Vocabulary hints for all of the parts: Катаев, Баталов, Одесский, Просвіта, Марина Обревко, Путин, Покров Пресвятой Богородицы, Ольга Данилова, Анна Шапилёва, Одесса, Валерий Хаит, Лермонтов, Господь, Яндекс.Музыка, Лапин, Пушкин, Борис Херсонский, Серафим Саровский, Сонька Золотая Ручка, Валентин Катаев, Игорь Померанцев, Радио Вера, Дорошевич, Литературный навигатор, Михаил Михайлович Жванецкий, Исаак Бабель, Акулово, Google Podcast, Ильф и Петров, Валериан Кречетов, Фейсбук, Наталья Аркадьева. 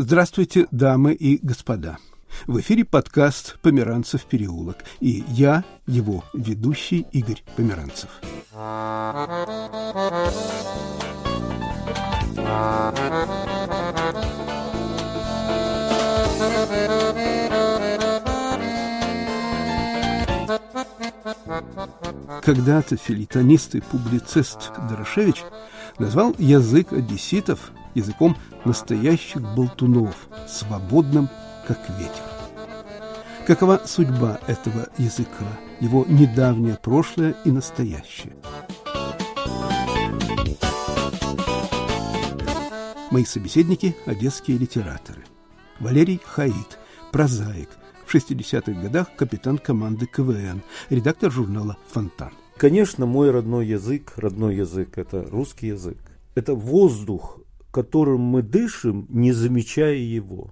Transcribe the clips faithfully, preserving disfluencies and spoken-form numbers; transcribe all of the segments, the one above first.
Здравствуйте, дамы и господа. В эфире подкаст «Померанцев переулок». И я, его ведущий, Игорь Померанцев. Когда-то филитонист и публицист Дорошевич назвал язык одесситов языком настоящих болтунов, свободным, как ветер. Какова судьба этого языка, его недавнее прошлое и настоящее? Мои собеседники – одесские литераторы. Валерий Хаит, прозаик, в шестидесятых годах капитан команды ка вэ эн, редактор журнала «Фонтан». Конечно, мой родной язык, родной язык – это русский язык. Это воздух, которым мы дышим, не замечая его.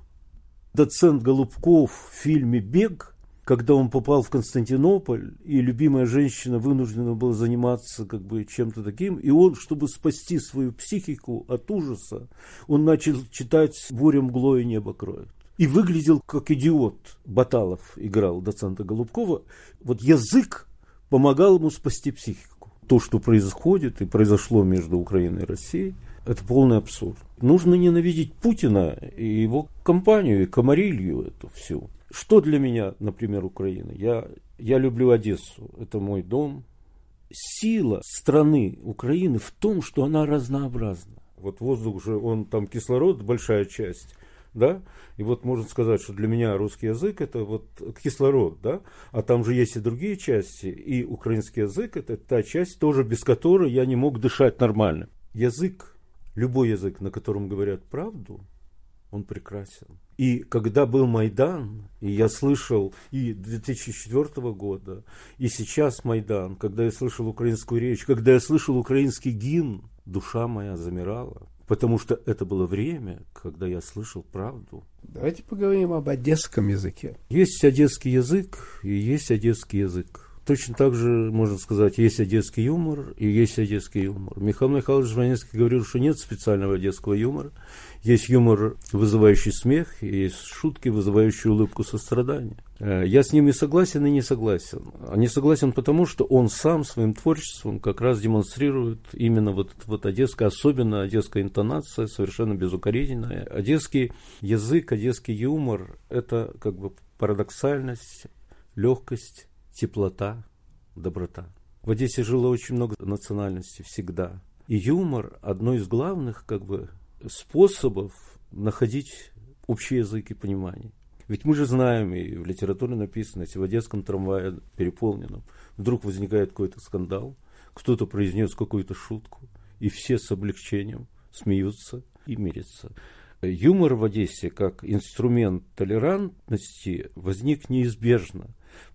Доцент Голубков в фильме «Бег», когда он попал в Константинополь, и любимая женщина вынуждена была заниматься как бы чем-то таким, и он, чтобы спасти свою психику от ужаса, он начал читать «Буря мглой и небо кроет». И выглядел как идиот. Баталов играл доцента Голубкова. Вот язык помогал ему спасти психику. То, что происходит и произошло между Украиной и Россией, это полный абсурд. Нужно ненавидеть Путина и его компанию, и комарилью эту всю. Что для меня, например, Украина? Я, я люблю Одессу, это мой дом. Сила страны Украины в том, что она разнообразна. Вот воздух же, он там кислород, большая часть. Да? И вот можно сказать, что для меня русский язык это вот кислород, да? А там же есть и другие части, и украинский язык это та часть, тоже без которой я не мог дышать нормально. Язык, любой язык, на котором говорят правду, он прекрасен. И когда был Майдан, и я слышал и две тысячи четвёртого года, и сейчас Майдан, когда я слышал украинскую речь, когда я слышал украинский гимн, душа моя замирала. Потому что это было время, когда я слышал правду. Давайте поговорим об одесском языке. Есть одесский язык и есть одесский язык. Точно так же, можно сказать, есть одесский юмор и есть одесский юмор. Михаил Михайлович Жванецкий говорил, что нет специального одесского юмора. Есть юмор, вызывающий смех, и есть шутки, вызывающие улыбку сострадания. Я с ним и согласен, и не согласен. Не согласен потому, что он сам своим творчеством как раз демонстрирует именно вот, вот одесская, особенно одесская интонация, совершенно безукоризненная. Одесский язык, одесский юмор – это как бы парадоксальность, легкость, теплота, доброта. В Одессе жило очень много национальностей всегда. И юмор – одно из главных как бы способов находить общий язык и понимание. Ведь мы же знаем, и в литературе написано, если в одесском трамвае переполненном вдруг возникает какой-то скандал, кто-то произнес какую-то шутку, и все с облегчением смеются и мирятся. Юмор в Одессе как инструмент толерантности возник неизбежно,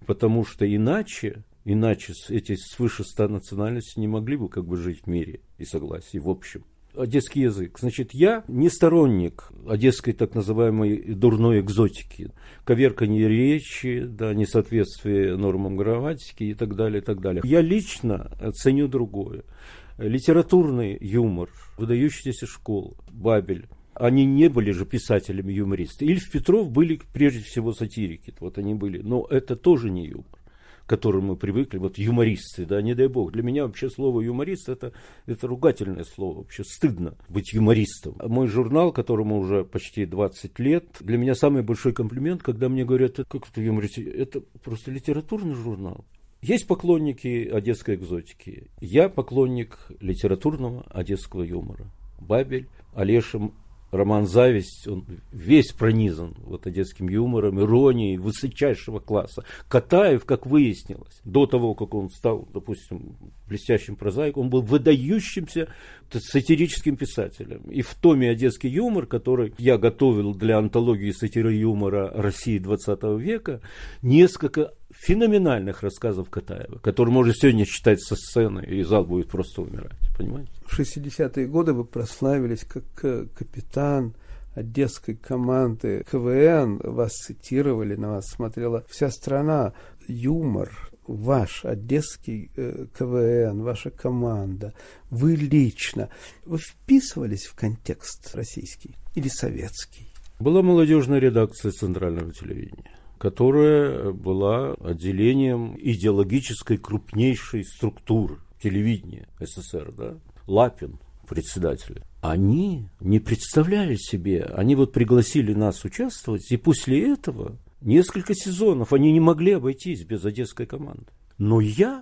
потому что иначе, иначе эти свыше ста национальностей не могли бы как бы жить в мире и согласии в общем. Одесский язык. Значит, я не сторонник одесской так называемой дурной экзотики. Коверканье речи, да, несоответствие нормам грамматики и так далее, и так далее. Я лично ценю другое. Литературный юмор, выдающаяся школа, Бабель. Они не были же писателями-юмористами. Ильф и Петров были прежде всего сатирики. Вот они были. Но это тоже не юмор, к которому мы привыкли. Вот юмористы, да, не дай бог. Для меня вообще слово юморист это, это ругательное слово. Вообще стыдно быть юмористом. Мой журнал, которому уже почти двадцать лет, для меня самый большой комплимент, когда мне говорят, как это юморист? Это просто литературный журнал. Есть поклонники одесской экзотики. Я поклонник литературного одесского юмора. Бабель, Олеша. Роман «Зависть», он весь пронизан вот одесским юмором, иронией высочайшего класса. Катаев, как выяснилось, до того, как он стал, допустим, блестящим прозаиком, он был выдающимся сатирическим писателем. И в томе «Одесский юмор», который я готовил для антологии сатиры юмора России двадцатого века, несколько феноменальных рассказов Катаева, которые можно сегодня читать со сцены, и зал будет просто умирать, понимаете? В шестидесятые годы вы прославились как капитан одесской команды ка вэ эн, вас цитировали, на вас смотрела вся страна. Юмор, ваш одесский ка вэ эн, ваша команда, вы лично, вы вписывались в контекст российский или советский? Была молодежная редакция Центрального телевидения, которая была отделением идеологической крупнейшей структуры телевидения СССР, да? Лапин, председатель. Они не представляли себе, они вот пригласили нас участвовать, и после этого несколько сезонов они не могли обойтись без одесской команды. Но я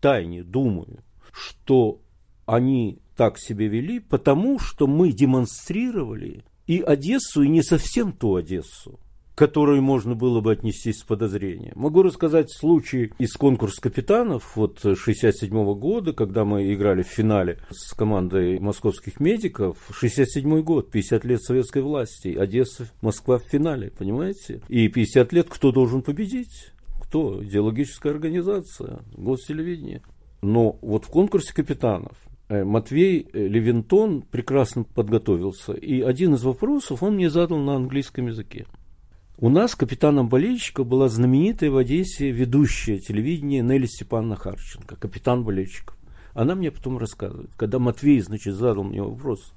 тайне думаю, что они так себя вели, потому что мы демонстрировали и Одессу, и не совсем ту Одессу, которую можно было бы отнести с подозрением. Могу рассказать случай из конкурса капитанов вот шестьдесят седьмого года, когда мы играли в финале с командой московских медиков. шестьдесят седьмой год, пятьдесят лет советской власти, Одесса, Москва в финале, понимаете? И пятьдесят лет кто должен победить? Кто? Идеологическая организация, гостелевидение. Но вот в конкурсе капитанов Матвей Левентон прекрасно подготовился, и один из вопросов он мне задал на английском языке. У нас капитаном болельщиков была знаменитая в Одессе ведущая телевидения Нелли Степановна Харченко, капитан болельщиков. Она мне потом рассказывает, когда Матвей, значит, задал мне вопрос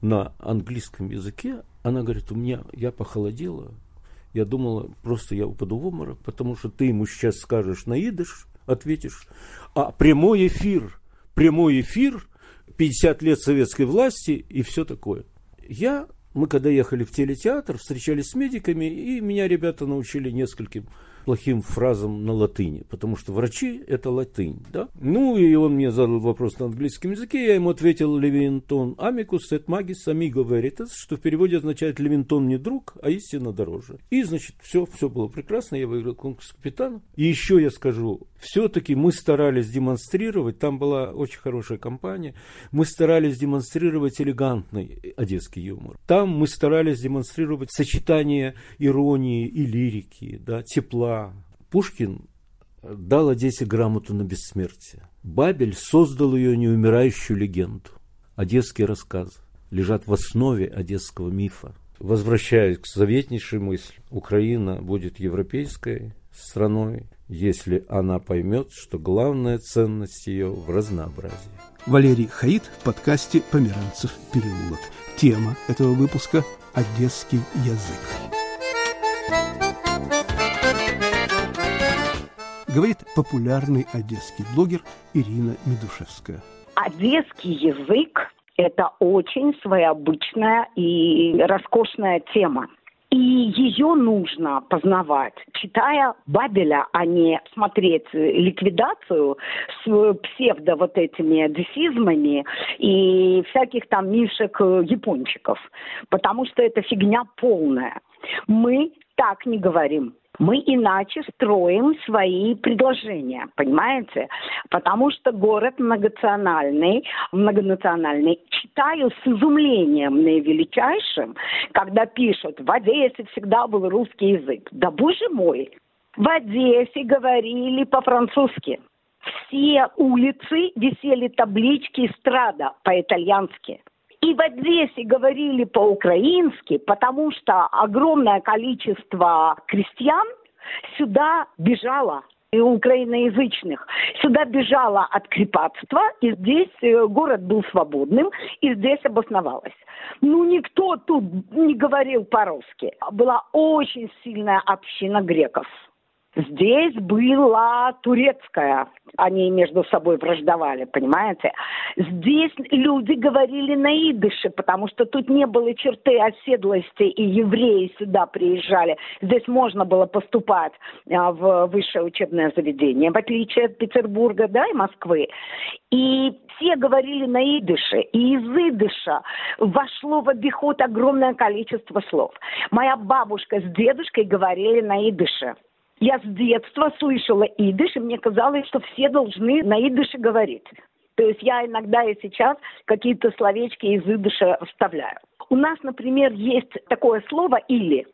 на английском языке, она говорит, у меня, я похолодела, я думала, просто я упаду в обморок, потому что ты ему сейчас скажешь на идиш, ответишь, а прямой эфир, прямой эфир, пятьдесят лет советской власти и все такое. Я... Мы когда ехали в телетеатр, встречались с медиками, и меня ребята научили нескольким плохим фразам на латыни, потому что врачи – это латынь, да? Ну, и он мне задал вопрос на английском языке, я ему ответил «Левентон амикус эт магис амиго веритас», что в переводе означает «Левентон не друг, а истина дороже». И, значит, все, все было прекрасно, я выиграл конкурс капитана. И еще я скажу, все-таки мы старались демонстрировать, там была очень хорошая компания, мы старались демонстрировать элегантный одесский юмор. Там мы старались демонстрировать сочетание иронии и лирики, да, тепла. Пушкин дал Одессе грамоту на бессмертие. Бабель создал ее неумирающую легенду. Одесские рассказы лежат в основе одесского мифа. Возвращаясь к заветнейшей мысли, Украина будет европейской страной, если она поймет, что главная ценность ее в разнообразии. Валерий Хаит в подкасте «Померанцев переулок». Тема этого выпуска – одесский язык. Говорит популярный одесский блогер Ирина Медушевская. Одесский язык – это очень своеобычная и роскошная тема. И ее нужно познавать, читая Бабеля, а не смотреть ликвидацию с псевдо вот этими дефизмами и всяких там мишек-япончиков, потому что это фигня полная. Мы так не говорим. Мы иначе строим свои предложения, понимаете? Потому что город многонациональный, многонациональный. Читаю с изумлением наивеличайшим, когда пишут, в Одессе всегда был русский язык. Да боже мой, в Одессе говорили по-французски. Все улицы висели таблички «Страда» по-итальянски. И в Одессе говорили по-украински, потому что огромное количество крестьян сюда бежало, и украиноязычных, сюда бежало от крепостства, и здесь город был свободным, и здесь обосновалось. Ну, никто тут не говорил по-русски. Была очень сильная община греков. Здесь была турецкая, они между собой враждовали, понимаете? Здесь люди говорили на идише, потому что тут не было черты оседлости, и евреи сюда приезжали. Здесь можно было поступать в высшее учебное заведение, в отличие от Петербурга, да, и Москвы. И все говорили на идише, и из идиша вошло в обиход огромное количество слов. Моя бабушка с дедушкой говорили на идише. Я с детства слышала идиш, и мне казалось, что все должны на идише говорить. То есть я иногда и сейчас какие-то словечки из идиша вставляю. У нас, например, есть такое слово «или».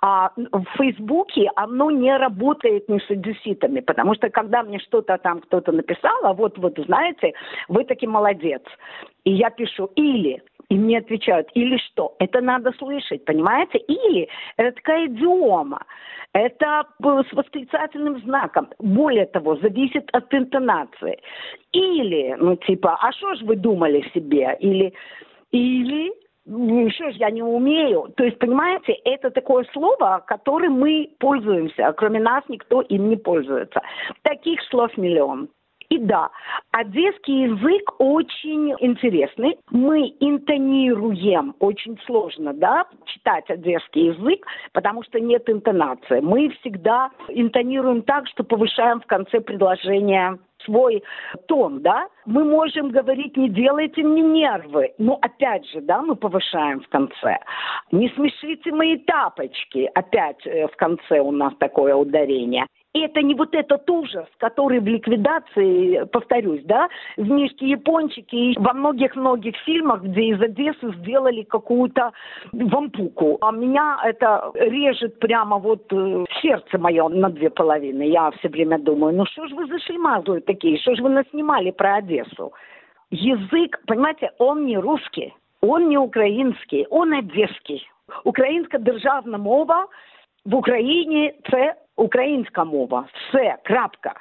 А в Фейсбуке оно не работает ни с одесситами, потому что когда мне что-то там кто-то написал, а вот, вот, знаете, вы таки молодец. И я пишу «или». И мне отвечают, или что? Это надо слышать, понимаете? Или это такая идиома, это с восклицательным знаком. Более того, зависит от интонации. Или, ну типа, а что ж вы думали себе? Или, или еще ж я не умею. То есть, понимаете, это такое слово, которым мы пользуемся. Кроме нас никто им не пользуется. Таких слов миллион. И да, одесский язык очень интересный. Мы интонируем. Очень сложно, да, читать одесский язык, потому что нет интонации. Мы всегда интонируем так, что повышаем в конце предложения свой тон, да. Мы можем говорить: не делайте мне нервы. Но опять же, да, мы повышаем в конце. Не смешите мои тапочки. Опять в конце у нас такое ударение. И это не вот этот ужас, который в ликвидации, повторюсь, да, в «Мишке Япончике» и во многих-многих фильмах, где из Одессы сделали какую-то вампуку. А меня это режет прямо вот сердце мое на две половины. Я все время думаю, ну что ж вы за шельмазлы такие, что ж вы наснимали про Одессу? Язык, понимаете, он не русский, он не украинский, он одесский. Украинская державна мова в Украине – це украинская мова, все, крапка.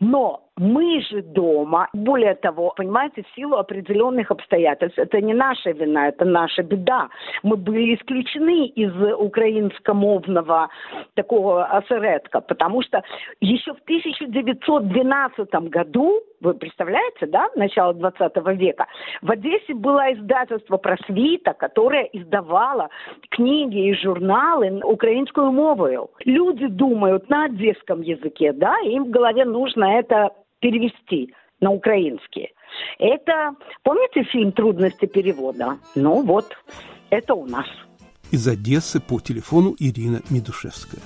Но мы же дома, более того, понимаете, в силу определенных обстоятельств, это не наша вина, это наша беда. Мы были исключены из украинскомовного такого осередка, потому что еще в тысяча девятьсот двенадцатом году, вы представляете, да, начало двадцатого века, в Одессе было издательство «Просвіта», которое издавало книги и журналы украинскую мовою. Люди думают на одесском языке, да, им в голове нужно это перевести на украинский. Это, помните фильм «Трудности перевода»? Ну вот, это у нас. Из Одессы по телефону Ирина Медушевская.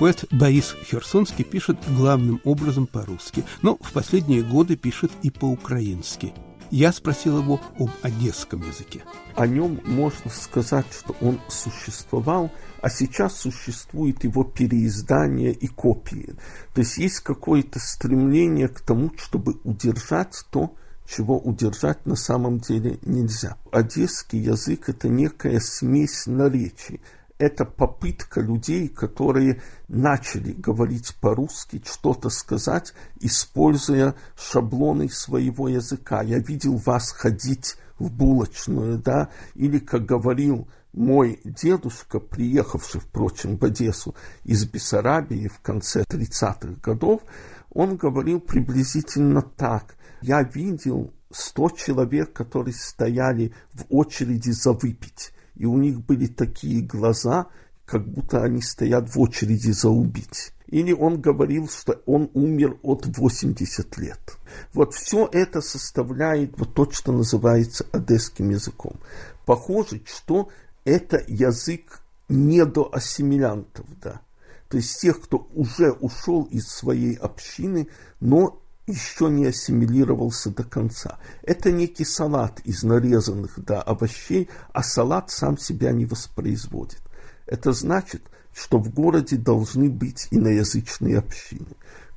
Поэт Борис Херсонский пишет главным образом по-русски, но в последние годы пишет и по-украински. Я спросил его об одесском языке. О нем можно сказать, что он существовал, а сейчас существует его переиздание и копии. То есть есть какое-то стремление к тому, чтобы удержать то, чего удержать на самом деле нельзя. Одесский язык – это некая смесь наречий. Это попытка людей, которые начали говорить по-русски, что-то сказать, используя шаблоны своего языка. Я видел вас ходить в булочную, да, или, как говорил мой дедушка, приехавший, впрочем, в Одессу из Бессарабии в конце тридцатых годов, он говорил приблизительно так. Я видел сто человек, которые стояли в очереди за выпить. И у них были такие глаза, как будто они стоят в очереди за убить. Или он говорил, что он умер от восьмидесяти лет. Вот все это составляет вот то, что называется одесским языком. Похоже, что это язык недоассимилянтов, да. То есть тех, кто уже ушел из своей общины, но еще не ассимилировался до конца. Это некий салат из нарезанных, да, овощей, а салат сам себя не воспроизводит. Это значит, что в городе должны быть иноязычные общины,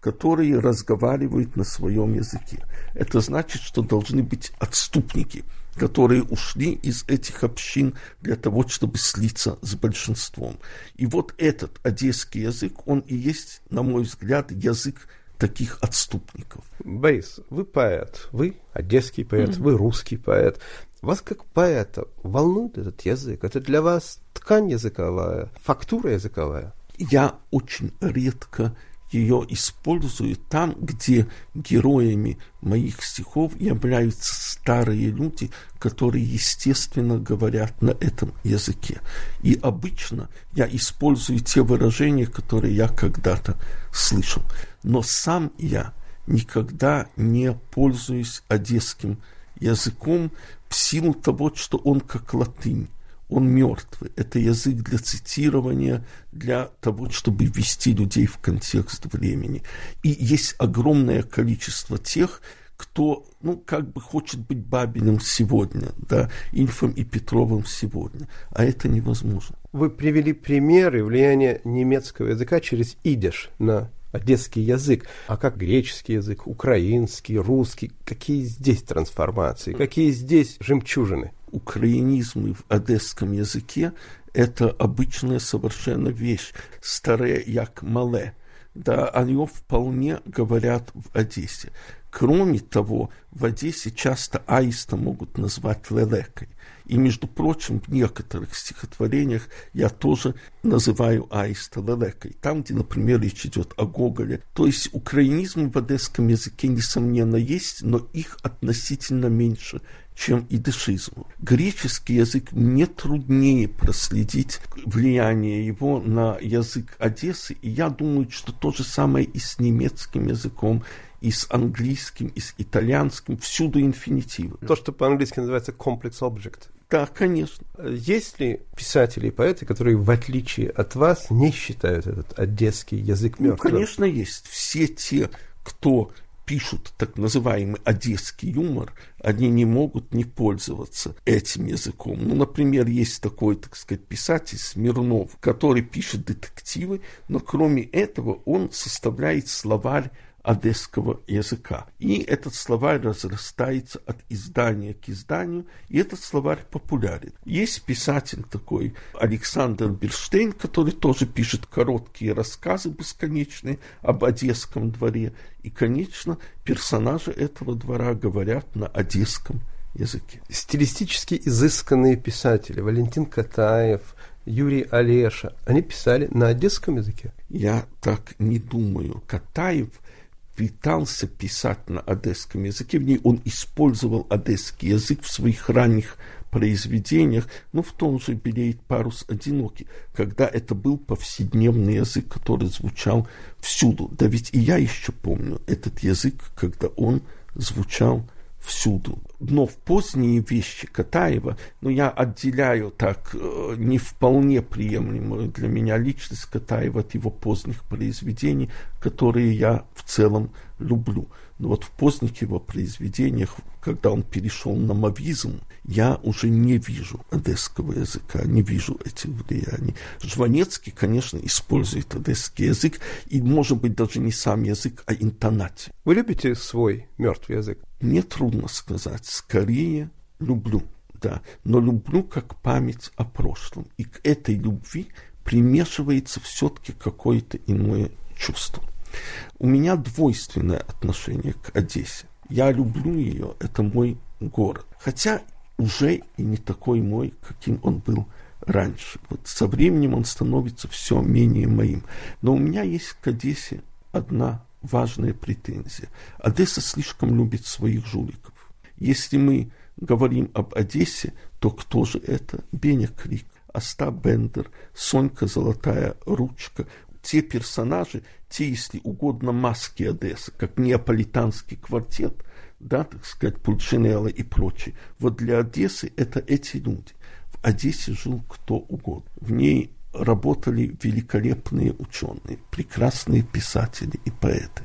которые разговаривают на своем языке. Это значит, что должны быть отступники, которые ушли из этих общин для того, чтобы слиться с большинством. И вот этот одесский язык, он и есть, на мой взгляд, язык таких отступников. Борис, вы поэт, вы одесский поэт, mm-hmm. вы русский поэт. Вас как поэта волнует этот язык? Это для вас ткань языковая, фактура языковая? Я очень редко ее использую там, где героями моих стихов являются старые люди, которые, естественно, говорят на этом языке. И обычно я использую те выражения, которые я когда-то слышал. Но сам я никогда не пользуюсь одесским языком в силу того, что он как латынь. Он мертвый. Это язык для цитирования, для того, чтобы ввести людей в контекст времени. И есть огромное количество тех, кто, ну, как бы хочет быть Бабелем сегодня, да, Ильфом и Петровым сегодня. А это невозможно. Вы привели примеры влияния немецкого языка через идиш на одесский язык. А как греческий язык, украинский, русский? Какие здесь трансформации? Какие здесь жемчужины? Украинизмы в одесском языке – это обычная совершенно вещь. Старе як мале. Да, о нем вполне говорят в Одессе. Кроме того, в Одессе часто аиста могут назвать лелекой. И, между прочим, в некоторых стихотворениях я тоже называю аиста лелекой. Там, где, например, речь идет о Гоголе. То есть украинизм в одесском языке, несомненно, есть, но их относительно меньше, чем идышизму. Греческий язык не труднее проследить влияние его на язык Одессы, и я думаю, что то же самое и с немецким языком, и с английским, и с итальянским, всюду инфинитивы. То, что по-английски называется complex object. Да, конечно. Есть ли писатели и поэты, которые, в отличие от вас, не считают этот одесский язык мертвым? Ну, конечно, есть. Все те, кто пишут так называемый одесский юмор, они не могут не пользоваться этим языком. Ну, например, есть такой, так сказать, писатель Смирнов, который пишет детективы, но кроме этого он составляет словарь одесского языка. И этот словарь разрастается от издания к изданию, и этот словарь популярен. Есть писатель такой Александр Берштейн, который тоже пишет короткие рассказы бесконечные об одесском дворе. И, конечно, персонажи этого двора говорят на одесском языке. Стилистически изысканные писатели Валентин Катаев, Юрий Олеша, они писали на одесском языке? Я так не думаю. Катаев пытался писать на одесском языке, в ней он использовал одесский язык в своих ранних произведениях, но в том же «Белеет парус одинокий», когда это был повседневный язык, который звучал всюду. Да ведь и я еще помню этот язык, когда он звучал всюду. Но в поздние вещи Катаева, ну, я отделяю так не вполне приемлемую для меня личность Катаева от его поздних произведений, которые я в целом люблю. Но вот в поздних его произведениях, когда он перешел на мавизм, я уже не вижу одесского языка, не вижу этих влияний. Жванецкий, конечно, использует одесский язык, и, может быть, даже не сам язык, а интонацию. Вы любите свой мертвый язык? Мне трудно сказать. Скорее, люблю, да. Но люблю как память о прошлом. И к этой любви примешивается все-таки какое-то иное чувство. У меня двойственное отношение к Одессе. Я люблю ее, это мой город. Хотя уже и не такой мой, каким он был раньше. Вот со временем он становится все менее моим. Но у меня есть к Одессе одна важная претензия. Одесса слишком любит своих жуликов. Если мы говорим об Одессе, то кто же это? Беня Крик, Остап Бендер, Сонька Золотая Ручка. Те персонажи, те, если угодно, маски Одессы, как неаполитанский квартет, да, так сказать, Пульчинелло и прочие. Вот для Одессы это эти люди. В Одессе жил кто угодно. В ней работали великолепные ученые, прекрасные писатели и поэты.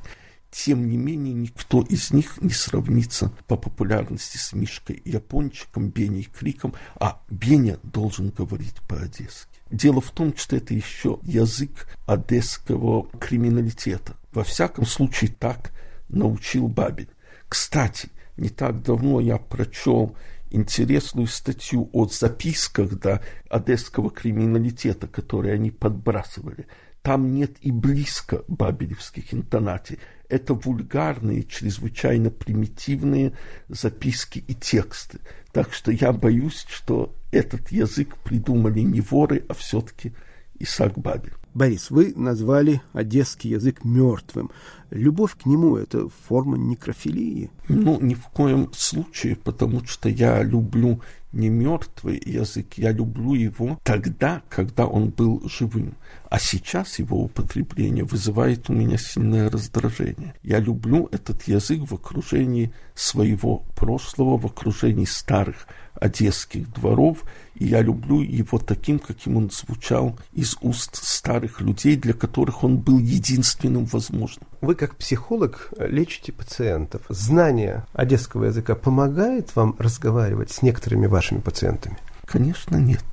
Тем не менее, никто из них не сравнится по популярности с Мишкой Япончиком, Беней Криком, а Беня должен говорить по-одесски. Дело в том, что это еще язык одесского криминалитета. Во всяком случае, так научил Бабель. Кстати, не так давно я прочел интересную статью о записках, да, одесского криминалитета, которые они подбрасывали. Там нет и близко бабелевских интонаций. Это вульгарные, чрезвычайно примитивные записки и тексты. Так что я боюсь, что этот язык придумали не воры, а все-таки Исаак Бабель. Борис, вы назвали одесский язык мертвым. Любовь к нему – это форма некрофилии? Ну, ни в коем случае, потому что я люблю не мертвый язык, я люблю его тогда, когда он был живым. А сейчас его употребление вызывает у меня сильное раздражение. Я люблю этот язык в окружении своего прошлого, в окружении старых одесских дворов, и я люблю его таким, каким он звучал из уст старых людей, для которых он был единственным возможным. Вы, как психолог, лечите пациентов. Знание одесского языка помогает вам разговаривать с некоторыми вашими пациентами? Конечно, нет.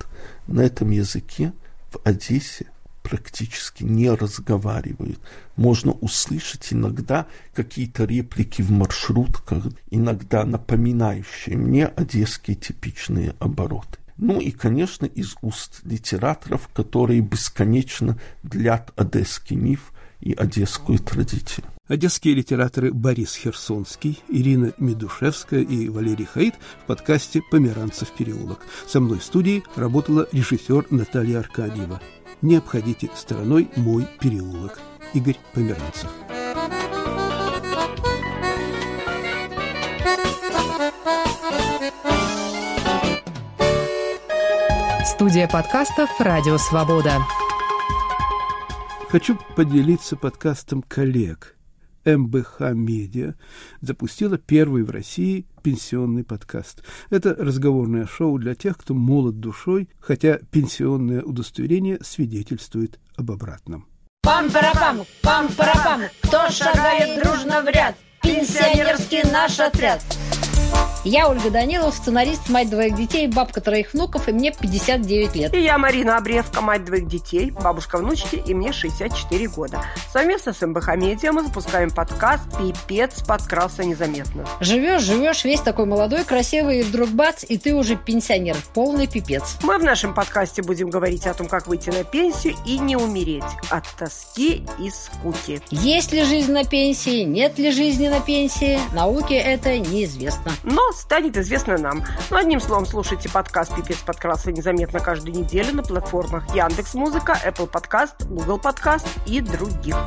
На этом языке в Одессе практически не разговаривают. Можно услышать иногда какие-то реплики в маршрутках, иногда напоминающие мне одесские типичные обороты. Ну и, конечно, из уст литераторов, которые бесконечно длят одесский миф и одесскую традицию. Одесские литераторы Борис Херсонский, Ирина Медушевская и Валерий Хаит в подкасте «Померанцев переулок». Со мной в студии работала режиссер Наталья Аркадьева. Не обходите стороной мой переулок. Игорь Померанцев. Студия подкастов «Радио Свобода». Хочу поделиться подкастом коллег. эм бэ ха Медиа запустила первый в России пенсионный подкаст. Это разговорное шоу для тех, кто молод душой, хотя пенсионное удостоверение свидетельствует об обратном. Пам-парапам, пам-парапам, кто шагает дружно в ряд? Пенсионерский наш отряд. Я Ольга Данилова, сценарист, мать двоих детей, бабка троих внуков, и мне пятьдесят девять лет. И я Марина Обревко, мать двоих детей, бабушка внучки, и мне шестьдесят четыре года. Совместно с эм бэ ха Медиа мы запускаем подкаст «Пипец подкрался незаметно». Живешь, живешь, весь такой молодой, красивый, и вдруг бац, и ты уже пенсионер, полный пипец. Мы в нашем подкасте будем говорить о том, как выйти на пенсию и не умереть от тоски и скуки. Есть ли жизнь на пенсии, нет ли жизни на пенсии, науке это неизвестно. Но станет известно нам. Ну, одним словом, слушайте подкаст «Пипец подкрался незаметно» каждую неделю на платформах Яндекс.Музыка, Apple Podcast, Google Podcast и других.